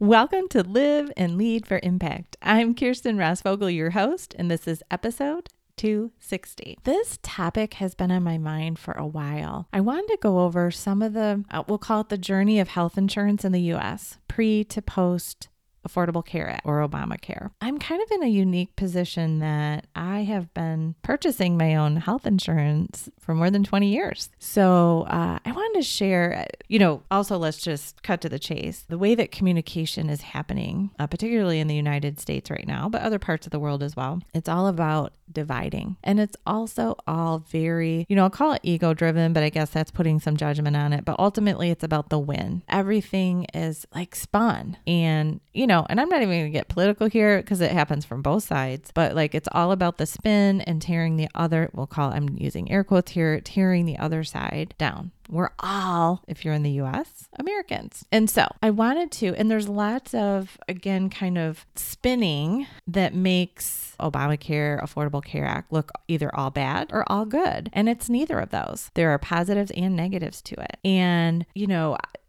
Welcome to Live and Lead for Impact. I'm Kirsten Rasfogel, your host, and this is episode 260. This topic has been on my mind for a while. I wanted to go over some of the, we'll call it the journey of health insurance in the U.S., pre to post Affordable Care Act or Obamacare. I'm kind of in a unique position that I have been purchasing my own health insurance for more than 20 years. So I wanted to share, also let's just cut to the chase. The way that communication is happening, particularly in the United States right now, but other parts of the world as well, it's all about dividing. And it's also all very, I'll call it ego driven, but I guess that's putting some judgment on it. But ultimately it's about the win. Everything is like spun and, and I'm not even gonna get political here because it happens from both sides, but like it's all about the spin and tearing the other, I'm using air quotes here, tearing the other side down. We're all, if you're in the U.S., Americans. And so I wanted to, and there's lots of, again, kind of spinning that makes Obamacare, Affordable Care Act look either all bad or all good. And it's neither of those. There are positives and negatives to it. And,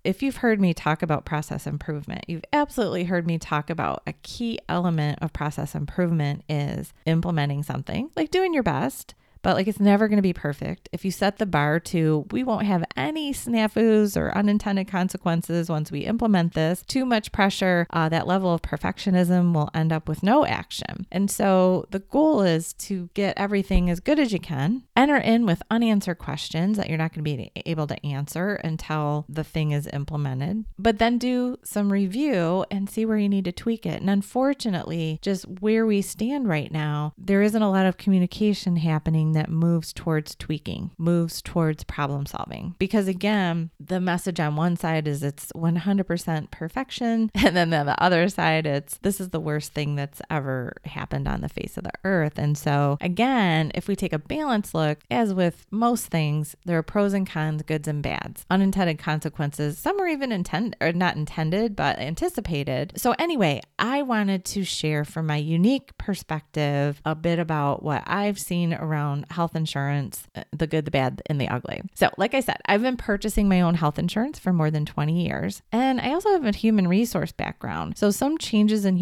if you've heard me talk about process improvement, you've absolutely heard me talk about a key element of process improvement is implementing something, like doing your best. But it's never going to be perfect. If you set the bar to, we won't have any snafus or unintended consequences once we implement this, too much pressure, that level of perfectionism will end up with no action. And so the goal is to get everything as good as you can, enter in with unanswered questions that you're not going to be able to answer until the thing is implemented, but then do some review and see where you need to tweak it. And unfortunately, just where we stand right now, there isn't a lot of communication happening that moves towards tweaking, moves towards problem solving. Because again, the message on one side is it's 100% perfection. And then on the other side, it's this is the worst thing that's ever happened on the face of the earth. And so again, if we take a balanced look, as with most things, there are pros and cons, goods and bads, unintended consequences. Some are even intended, or not intended, but anticipated. So anyway, I wanted to share from my unique perspective a bit about what I've seen around health insurance, the good, the bad, and the ugly. So like I said, I've been purchasing my own health insurance for more than 20 years. And I also have a human resource background. So some changes in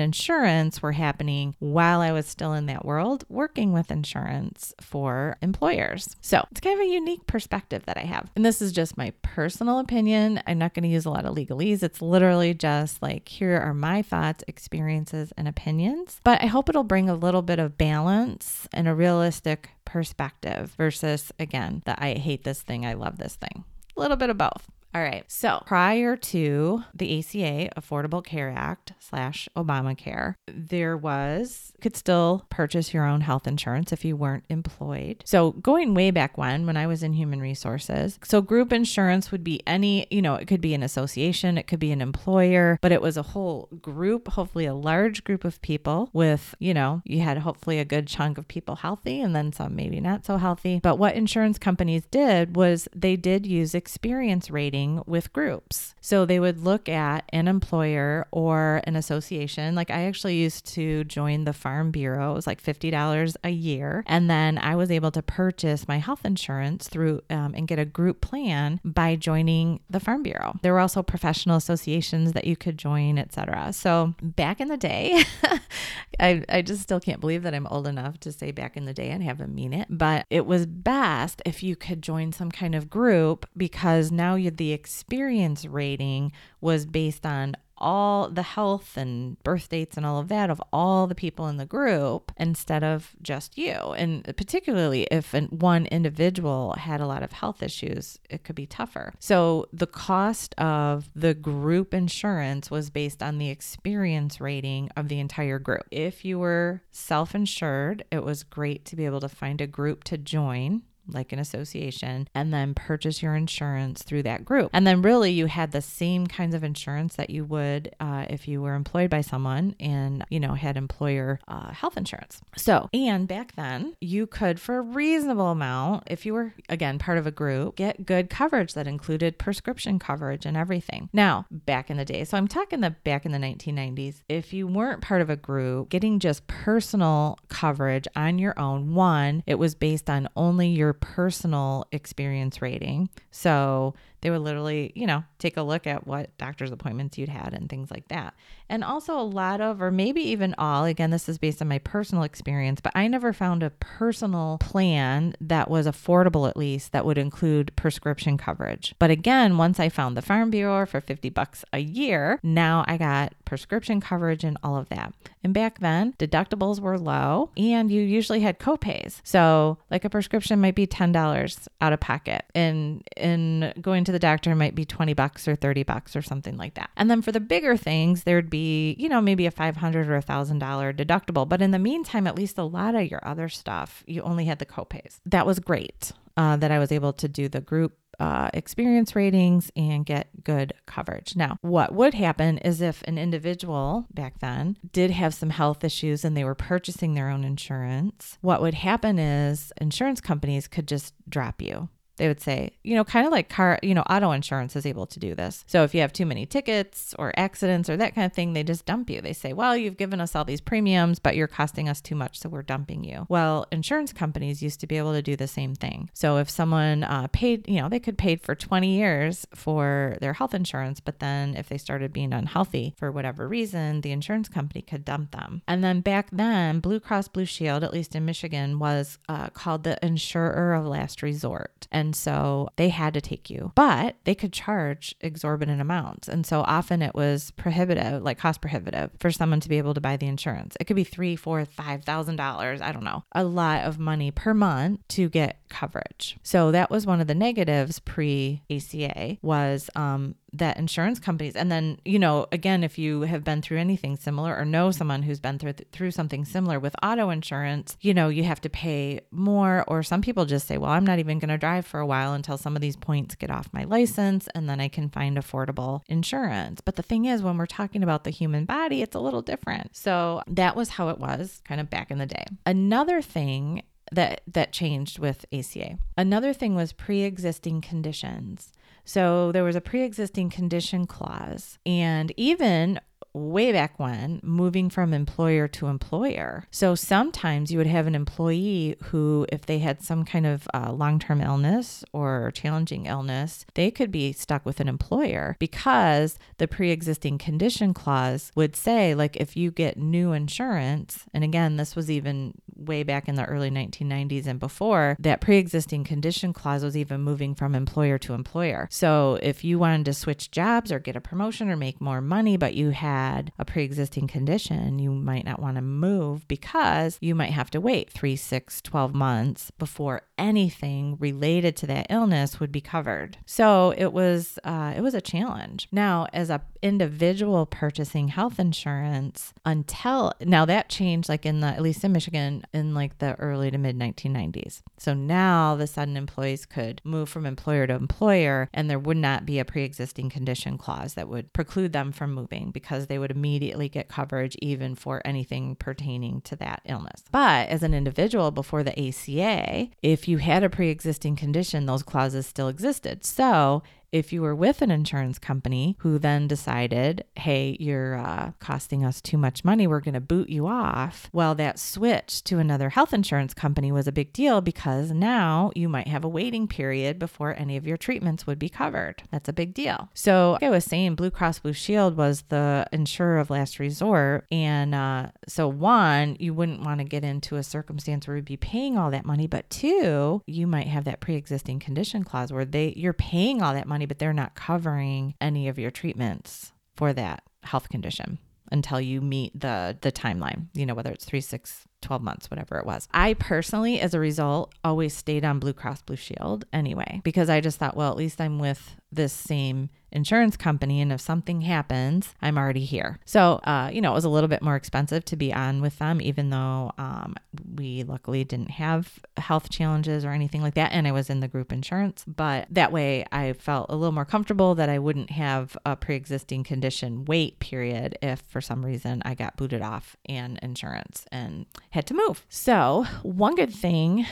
insurance were happening while I was still in that world working with insurance for employers. So it's kind of a unique perspective that I have. And this is just my personal opinion. I'm not going to use a lot of legalese. It's literally just like, here are my thoughts, experiences, and opinions. But I hope it'll bring a little bit of balance and a realistic perspective versus, again, that I hate this thing, I love this thing. A little bit of both. All right. So prior to the ACA, Affordable Care Act / Obamacare, you could still purchase your own health insurance if you weren't employed. So going way back when I was in human resources, so group insurance would be any, it could be an association, it could be an employer, but it was a whole group, hopefully a large group of people with, you had hopefully a good chunk of people healthy and then some maybe not so healthy. But what insurance companies did was they did use experience rating with groups. So they would look at an employer or an association. Like I actually used to join the Farm Bureau. It was like $50 a year. And then I was able to purchase my health insurance through and get a group plan by joining the Farm Bureau. There were also professional associations that you could join, etc. So back in the day, I just still can't believe that I'm old enough to say back in the day and have them mean it. But it was best if you could join some kind of group because now the experience rating was based on all the health and birth dates and all of that of all the people in the group instead of just you. And particularly if one individual had a lot of health issues, it could be tougher. So the cost of the group insurance was based on the experience rating of the entire group. If you were self-insured, it was great to be able to find a group to join like an association, and then purchase your insurance through that group. And then really you had the same kinds of insurance that you would if you were employed by someone and, you know, had employer health insurance. So, and back then you could, for a reasonable amount, if you were, again, part of a group, get good coverage that included prescription coverage and everything. Now, back in the day, so I'm talking the back in the 1990s, if you weren't part of a group, getting just personal coverage on your own, one, it was based on only your personal experience rating. So they would literally, you know, take a look at what doctor's appointments you'd had and things like that. And also a lot of, or maybe even all, again, this is based on my personal experience, but I never found a personal plan that was affordable, at least, that would include prescription coverage. But again, once I found the Farm Bureau for $50 a year, now I got prescription coverage and all of that. And back then, deductibles were low and you usually had copays. So like a prescription might be $10 out of pocket, and in going to the doctor might be $20 or $30 or something like that. And then for the bigger things, there'd be, you know, maybe a $500 or $1,000 deductible. But in the meantime, at least a lot of your other stuff, you only had the copays. That was great that I was able to do the group experience ratings and get good coverage. Now, what would happen is if an individual back then did have some health issues and they were purchasing their own insurance, what would happen is insurance companies could just drop you. They would say, you know, kind of like car, you know, auto insurance is able to do this. So if you have too many tickets or accidents or that kind of thing, they just dump you. They say, well, you've given us all these premiums, but you're costing us too much, so we're dumping you. Well, insurance companies used to be able to do the same thing. So if someone paid, you know, they could pay for 20 years for their health insurance, but then if they started being unhealthy for whatever reason, the insurance company could dump them. And then back then, Blue Cross Blue Shield, at least in Michigan, was called the insurer of last resort. And so they had to take you, but they could charge exorbitant amounts. And so often it was prohibitive, like cost prohibitive, for someone to be able to buy the insurance. It could be $3,000, $4,000, $5,000, I don't know, a lot of money per month to get coverage. So that was one of the negatives pre-ACA was that insurance companies, and then, you know, again, if you have been through anything similar or know someone who's been through something similar with auto insurance, you know, you have to pay more, or some people just say, well, I'm not even going to drive for a while until some of these points get off my license, and then I can find affordable insurance. But the thing is, when we're talking about the human body, it's a little different. So that was how it was kind of back in the day. Another thing that changed with ACA. Another thing was pre-existing conditions. So there was a pre-existing condition clause, and even way back when, moving from employer to employer. So sometimes you would have an employee who, if they had some kind of long-term illness or challenging illness, they could be stuck with an employer because the pre-existing condition clause would say, like, if you get new insurance, and again, this was even way back in the early 1990s and before, that pre-existing condition clause was even moving from employer to employer. So if you wanted to switch jobs or get a promotion or make more money, but you had a pre-existing condition, you might not want to move because you might have to wait 3, 6, 12 months before anything related to that illness would be covered. So it was a challenge. Now, as a individual purchasing health insurance, until now, that changed, like at least in Michigan, in like the early to mid 1990s. So now all of a sudden employees could move from employer to employer, and there would not be a pre-existing condition clause that would preclude them from moving because they would immediately get coverage even for anything pertaining to that illness. But as an individual before the ACA, if you had a pre-existing condition, those clauses still existed. So if you were with an insurance company who then decided, hey, you're costing us too much money, we're going to boot you off, well, that switch to another health insurance company was a big deal because now you might have a waiting period before any of your treatments would be covered. That's a big deal. So like I was saying, Blue Cross Blue Shield was the insurer of last resort. And so one, you wouldn't want to get into a circumstance where you'd be paying all that money. But two, you might have that pre-existing condition clause where you're paying all that money, but they're not covering any of your treatments for that health condition until you meet the timeline, you know, whether it's 3, 6, 12 months, whatever it was. I personally, as a result, always stayed on Blue Cross Blue Shield anyway, because I just thought, well, at least I'm with this same insurance company, and if something happens, I'm already here. So, it was a little bit more expensive to be on with them, even though we luckily didn't have health challenges or anything like that, and I was in the group insurance. But that way, I felt a little more comfortable that I wouldn't have a pre-existing condition wait period if for some reason I got booted off and insurance and had to move. So one good thing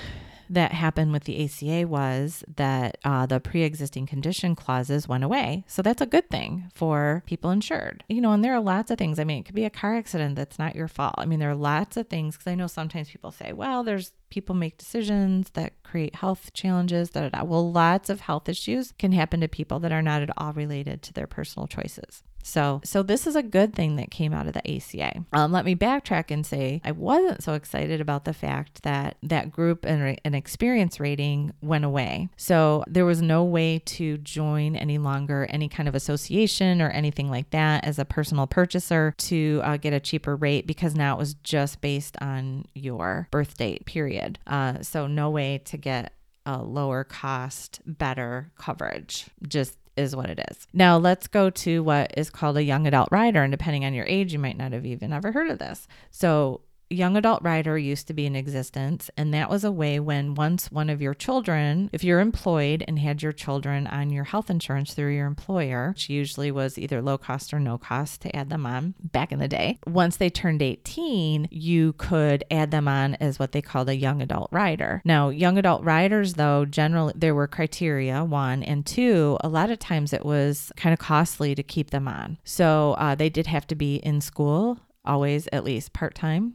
that happened with the ACA was that the pre-existing condition clauses went away. So that's a good thing for people insured. And there are lots of things. I mean, it could be a car accident that's not your fault. I mean, there are lots of things, because I know sometimes people say, well, people make decisions that create health challenges. Well, lots of health issues can happen to people that are not at all related to their personal choices. So this is a good thing that came out of the ACA. Let me backtrack and say I wasn't so excited about the fact that that group and experience rating went away. So there was no way to join any longer any kind of association or anything like that as a personal purchaser to get a cheaper rate, because now it was just based on your birth date period. So no way to get a lower cost, better coverage. Just is what it is. Now let's go to what is called a young adult rider. And depending on your age, you might not have even ever heard of this. So young adult rider used to be in existence. And that was a way when once one of your children, if you're employed and had your children on your health insurance through your employer, which usually was either low cost or no cost to add them on back in the day. Once they turned 18, you could add them on as what they called a young adult rider. Now, young adult riders, though, generally there were criteria, 1, and 2, a lot of times it was kind of costly to keep them on. So they did have to be in school, always at least part-time.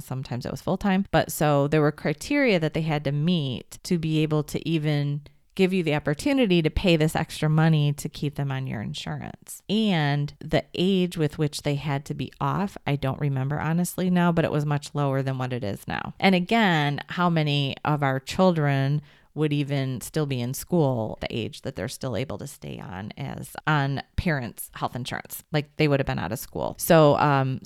Sometimes it was full-time. But so there were criteria that they had to meet to be able to even give you the opportunity to pay this extra money to keep them on your insurance. And the age with which they had to be off, I don't remember honestly now, but it was much lower than what it is now. And again, how many of our children would even still be in school the age that they're still able to stay on as on parents' health insurance? Like they would have been out of school. So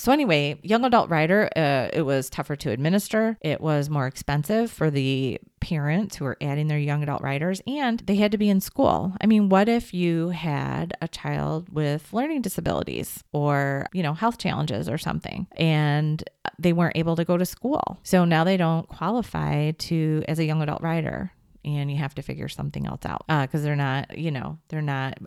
anyway, young adult rider, it was tougher to administer. It was more expensive for the parents who were adding their young adult riders, and they had to be in school. I mean, what if you had a child with learning disabilities or, health challenges or something, and they weren't able to go to school? So now they don't qualify as a young adult rider. And you have to figure something else out because they're not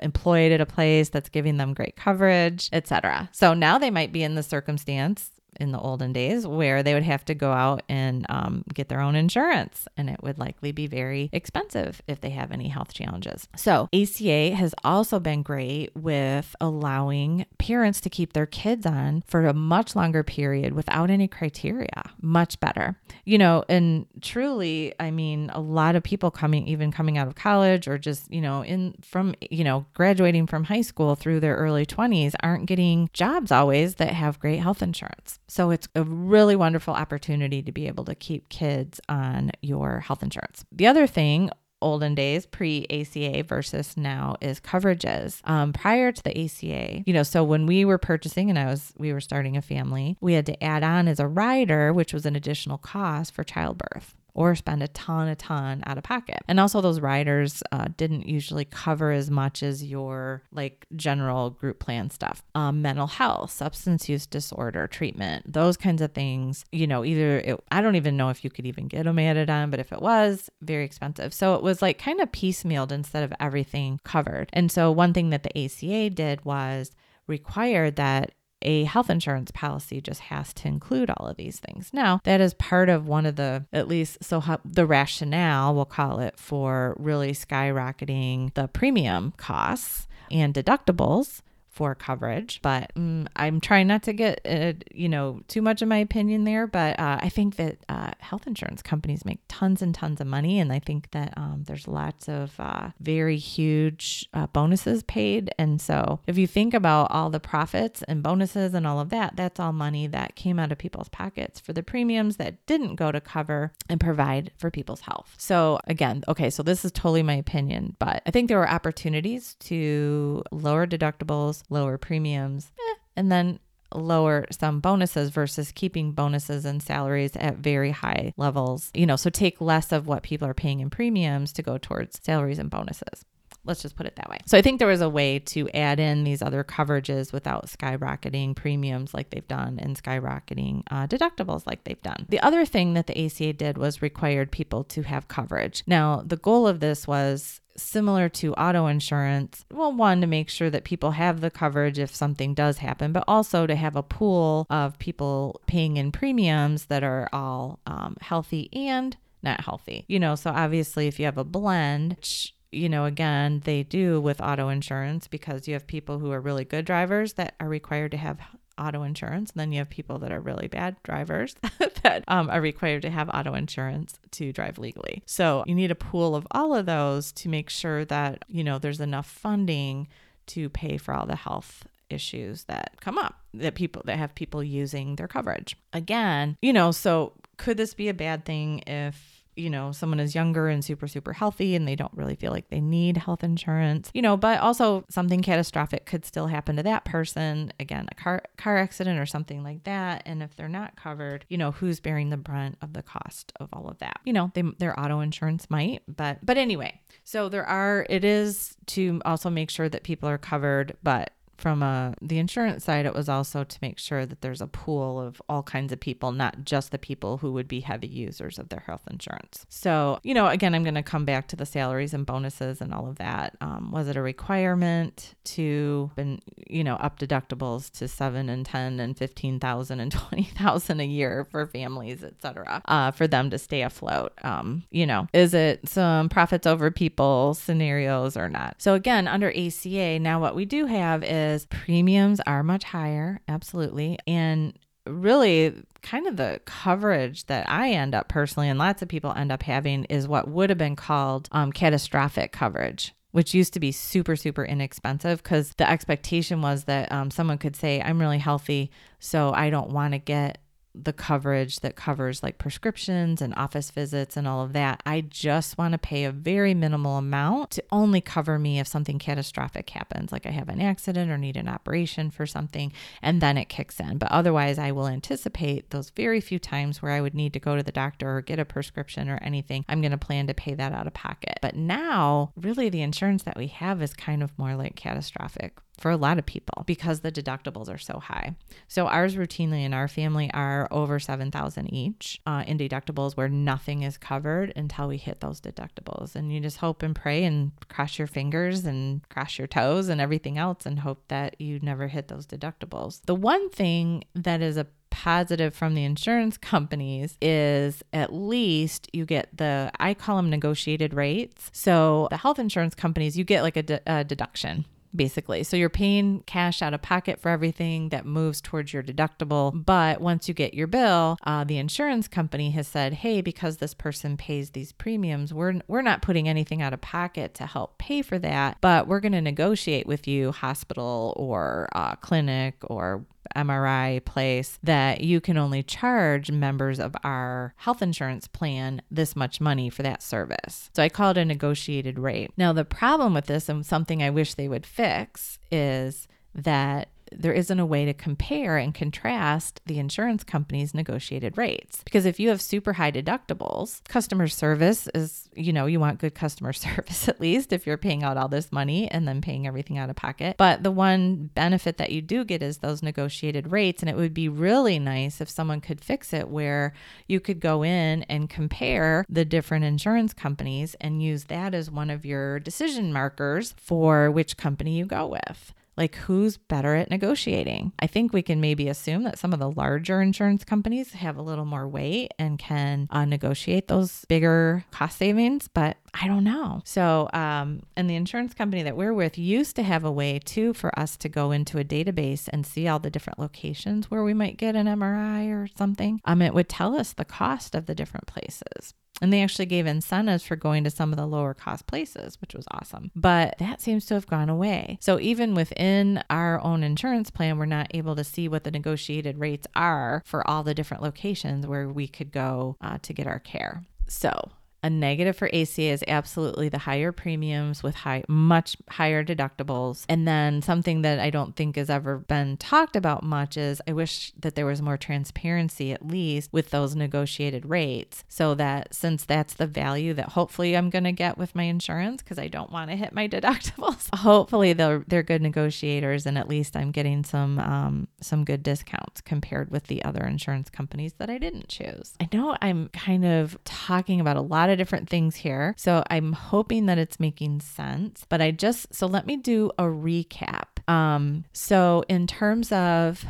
employed at a place that's giving them great coverage, etc. So now they might be in the circumstance in the olden days where they would have to go out and get their own insurance, and it would likely be very expensive if they have any health challenges. So ACA has also been great with allowing parents to keep their kids on for a much longer period without any criteria. Much better. And truly, I mean, a lot of people coming out of college or just, graduating from high school through their early 20s aren't getting jobs always that have great health insurance. So it's a really wonderful opportunity to be able to keep kids on your health insurance. The other thing, olden days, pre-ACA versus now, is coverages. Prior to the ACA, so when we were purchasing and we were starting a family, we had to add on as a rider, which was an additional cost for childbirth, or spend a ton out of pocket. And also those riders didn't usually cover as much as your general group plan stuff. Mental health, substance use disorder treatment, those kinds of things, I don't even know if you could even get them added on, but if it was, very expensive. So it was kind of piecemealed instead of everything covered. And so one thing that the ACA did was require that a health insurance policy just has to include all of these things. Now, that is part of one of the rationale, we'll call it, for really skyrocketing the premium costs and deductibles for coverage. But I'm trying not to get, too much of my opinion there. But I think that health insurance companies make tons and tons of money. And I think that there's lots of very huge bonuses paid. And so if you think about all the profits and bonuses and all of that, that's all money that came out of people's pockets for the premiums that didn't go to cover and provide for people's health. So again, okay, so this is totally my opinion, but I think there were opportunities to lower deductibles, lower premiums, and then lower some bonuses versus keeping bonuses and salaries at very high levels. So take less of what people are paying in premiums to go towards salaries and bonuses. Let's just put it that way. So I think there was a way to add in these other coverages without skyrocketing premiums like they've done and skyrocketing deductibles like they've done. The other thing that the ACA did was required people to have coverage. Now, the goal of this was similar to auto insurance. Well, one, to make sure that people have the coverage if something does happen, but also to have a pool of people paying in premiums that are all healthy and not healthy. You know, so obviously if you have a blend, you know, again, they do with auto insurance because you have people who are really good drivers that are required to have auto insurance. And then you have people that are really bad drivers that are required to have auto insurance to drive legally. So you need a pool of all of those to make sure that, you know, there's enough funding to pay for all the health issues that come up, that people that have people using their coverage. Again, you know, so could this be a bad thing if, you know, someone is younger and super, super healthy and they don't really feel like they need health insurance, you know, but also something catastrophic could still happen to that person. Again, a car accident or something like that. And if they're not covered, you know, who's bearing the brunt of the cost of all of that? You know, their auto insurance might, but anyway, so it is to also make sure that people are covered, but from the insurance side, it was also to make sure that there's a pool of all kinds of people, not just the people who would be heavy users of their health insurance. So, you know, again, I'm going to come back to the salaries and bonuses and all of that. Was it a requirement to, you know, up deductibles to 7 and 10 and 15,000 and 20,000 a year for families, et cetera, for them to stay afloat? You know, is it some profits over people scenarios or not? So again, under ACA, now what we do have is premiums are much higher, absolutely. And really kind of the coverage that I end up personally and lots of people end up having is what would have been called catastrophic coverage, which used to be super, super inexpensive because the expectation was that someone could say, I'm really healthy, so I don't want to get the coverage that covers like prescriptions and office visits and all of that. I just want to pay a very minimal amount to only cover me if something catastrophic happens, like I have an accident or need an operation for something, and then it kicks in. But otherwise, I will anticipate those very few times where I would need to go to the doctor or get a prescription or anything. I'm going to plan to pay that out of pocket. But now, really, the insurance that we have is kind of more like catastrophic for a lot of people because the deductibles are so high. So ours routinely in our family are over $7,000 each in deductibles where nothing is covered until we hit those deductibles. And you just hope and pray and cross your fingers and cross your toes and everything else and hope that you never hit those deductibles. The one thing that is a positive from the insurance companies is at least you get I call them negotiated rates. So the health insurance companies, you get like a deduction. Basically. So you're paying cash out of pocket for everything that moves towards your deductible. But once you get your bill, the insurance company has said, hey, because this person pays these premiums, we're not putting anything out of pocket to help pay for that, but we're going to negotiate with you, hospital or clinic or MRI place, that you can only charge members of our health insurance plan this much money for that service. So I call it a negotiated rate. Now, the problem with this, and something I wish they would fix, is that there isn't a way to compare and contrast the insurance company's negotiated rates. Because if you have super high deductibles, customer service is, you know, you want good customer service at least if you're paying out all this money and then paying everything out of pocket. But the one benefit that you do get is those negotiated rates. And it would be really nice if someone could fix it where you could go in and compare the different insurance companies and use that as one of your decision markers for which company you go with. Like, who's better at negotiating? I think we can maybe assume that some of the larger insurance companies have a little more weight and can negotiate those bigger cost savings, but I don't know. So, and the insurance company that we're with used to have a way too for us to go into a database and see all the different locations where we might get an MRI or something. It would tell us the cost of the different places. And they actually gave incentives for going to some of the lower cost places, which was awesome. But that seems to have gone away. So even within our own insurance plan, we're not able to see what the negotiated rates are for all the different locations where we could go to get our care. So A negative for ACA is absolutely the higher premiums with much higher deductibles. And then something that I don't think has ever been talked about much is I wish that there was more transparency, at least with those negotiated rates, so that since that's the value that hopefully I'm going to get with my insurance because I don't want to hit my deductibles, hopefully they're good negotiators and at least I'm getting some good discounts compared with the other insurance companies that I didn't choose. I know I'm kind of talking about a lot of different things here, so I'm hoping that it's making sense, but so let me do a recap. So in terms of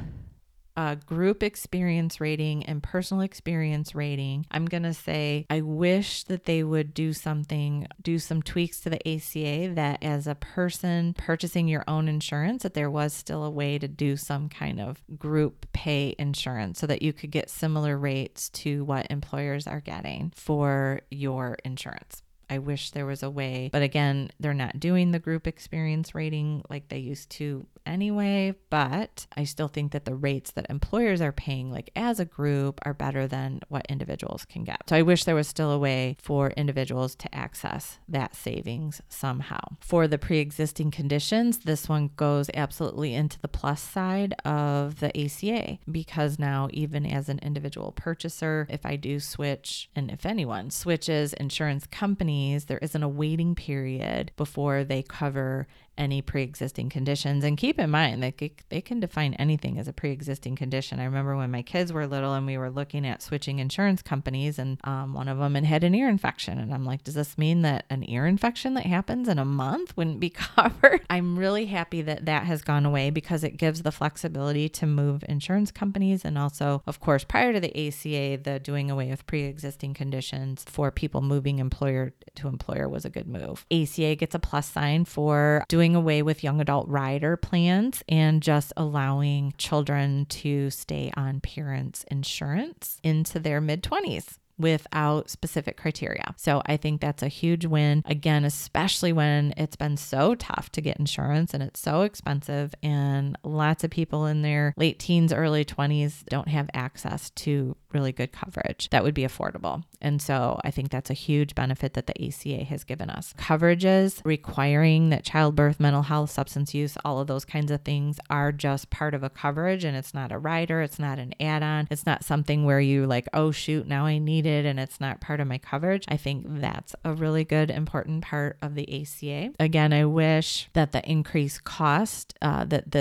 group experience rating and personal experience rating, I'm going to say I wish that they would do some tweaks to the ACA that as a person purchasing your own insurance, that there was still a way to do some kind of group pay insurance so that you could get similar rates to what employers are getting for your insurance. I wish there was a way, but again, they're not doing the group experience rating like they used to anyway, but I still think that the rates that employers are paying like as a group are better than what individuals can get. So I wish there was still a way for individuals to access that savings somehow. For the pre-existing conditions, this one goes absolutely into the plus side of the ACA because now even as an individual purchaser, if I do switch, and if anyone switches insurance companies, there isn't a waiting period before they cover any pre-existing conditions. And keep in mind that they can define anything as a pre-existing condition. I remember when my kids were little and we were looking at switching insurance companies and one of them had an ear infection. And I'm like, does this mean that an ear infection that happens in a month wouldn't be covered? I'm really happy that that has gone away because it gives the flexibility to move insurance companies. And also, of course, prior to the ACA, the doing away with pre-existing conditions for people moving employer to employer was a good move. ACA gets a plus sign for doing away with young adult rider plans and just allowing children to stay on parents' insurance into their mid-20s without specific criteria. So I think that's a huge win, again, especially when it's been so tough to get insurance and it's so expensive and lots of people in their late teens, early 20s don't have access to really good coverage that would be affordable. And so I think that's a huge benefit that the ACA has given us. Coverages requiring that childbirth, mental health, substance use, all of those kinds of things are just part of a coverage and it's not a rider, it's not an add-on, it's not something where you like, oh shoot, now I need it and it's not part of my coverage. I think that's a really good important part of the ACA. Again, I wish that the increased cost that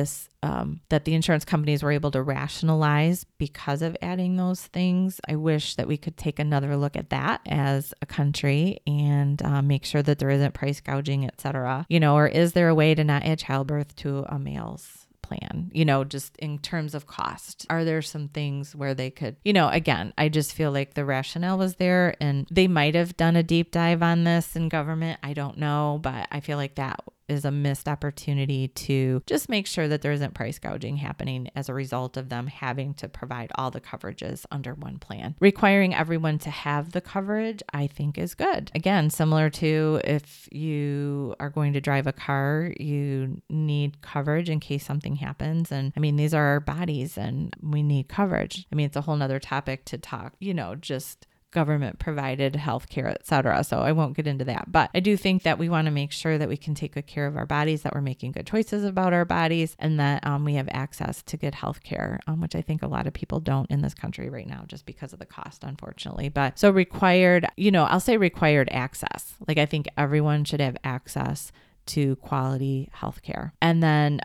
the insurance companies were able to rationalize because of adding those things. I wish that we could take another look at that as a country and make sure that there isn't price gouging, etc. You know, or is there a way to not add childbirth to a male's plan, you know, just in terms of cost? Are there some things where they could, you know, again, I just feel like the rationale was there and they might have done a deep dive on this in government. I don't know, but I feel like that is a missed opportunity to just make sure that there isn't price gouging happening as a result of them having to provide all the coverages under one plan. Requiring everyone to have the coverage, I think, is good. Again, similar to if you are going to drive a car, you need coverage in case something happens. And I mean, these are our bodies and we need coverage. I mean, it's a whole nother topic to talk, you know, just government provided healthcare, et cetera. So I won't get into that. But I do think that we want to make sure that we can take good care of our bodies, that we're making good choices about our bodies, and that we have access to good healthcare, which I think a lot of people don't in this country right now just because of the cost, unfortunately. But so required, you know, I'll say required access. Like I think everyone should have access to quality healthcare. And then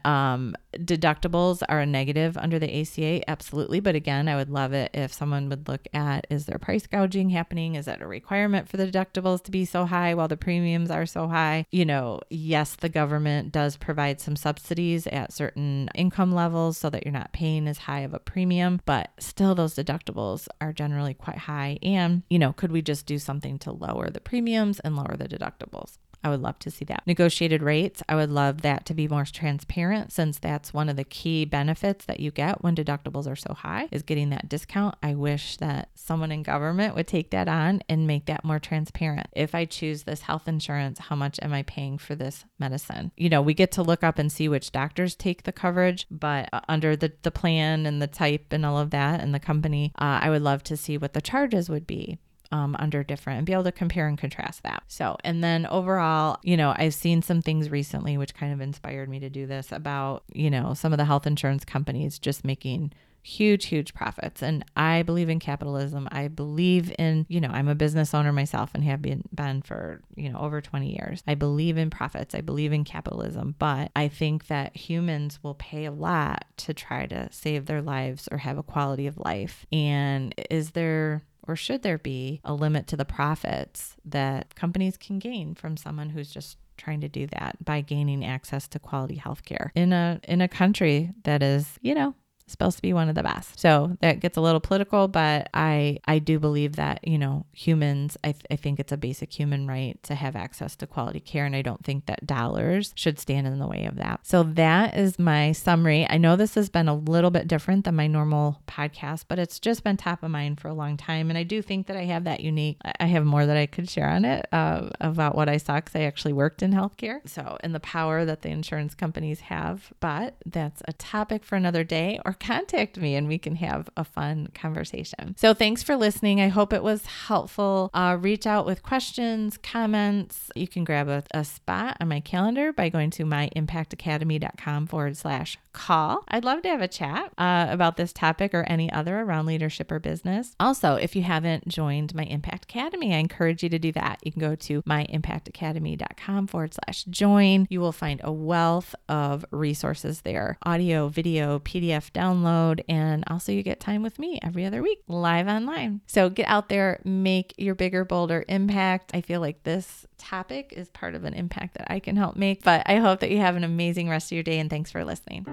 deductibles are a negative under the ACA, absolutely. But again, I would love it if someone would look at, is there price gouging happening? Is that a requirement for the deductibles to be so high while the premiums are so high? You know, yes, the government does provide some subsidies at certain income levels so that you're not paying as high of a premium, but still those deductibles are generally quite high. And, you know, could we just do something to lower the premiums and lower the deductibles? I would love to see that. Negotiated rates, I would love that to be more transparent since that's one of the key benefits that you get when deductibles are so high is getting that discount. I wish that someone in government would take that on and make that more transparent. If I choose this health insurance, how much am I paying for this medicine? You know, we get to look up and see which doctors take the coverage, but under the plan and the type and all of that and the company, I would love to see what the charges would be. under different, and be able to compare and contrast that. So, and then overall, you know, I've seen some things recently which kind of inspired me to do this about, you know, some of the health insurance companies just making huge profits. And I believe in capitalism. I believe in, you know, I'm a business owner myself and have been for, you know, over 20 years. I believe in profits. I believe in capitalism, but I think that humans will pay a lot to try to save their lives or have a quality of life. And is there, or should there be, a limit to the profits that companies can gain from someone who's just trying to do that by gaining access to quality healthcare in a country that is, you know, supposed to be one of the best? So that gets a little political, but I do believe that, you know, humans, I think it's a basic human right to have access to quality care. And I don't think that dollars should stand in the way of that. So that is my summary. I know this has been a little bit different than my normal podcast, but it's just been top of mind for a long time. And I do think that I have that unique, I have more that I could share on it about what I saw, because I actually worked in healthcare. So, and the power that the insurance companies have, but that's a topic for another day, or contact me and we can have a fun conversation. So thanks for listening. I hope it was helpful. Reach out with questions, comments. You can grab a spot on my calendar by going to myimpactacademy.com/call. I'd love to have a chat about this topic or any other around leadership or business. Also, if you haven't joined My Impact Academy, I encourage you to do that. You can go to myimpactacademy.com/join. You will find a wealth of resources there, audio, video, PDF download, and also you get time with me every other week live online. So get out there, make your bigger, bolder impact. I feel like this topic is part of an impact that I can help make, but I hope that you have an amazing rest of your day, and thanks for listening.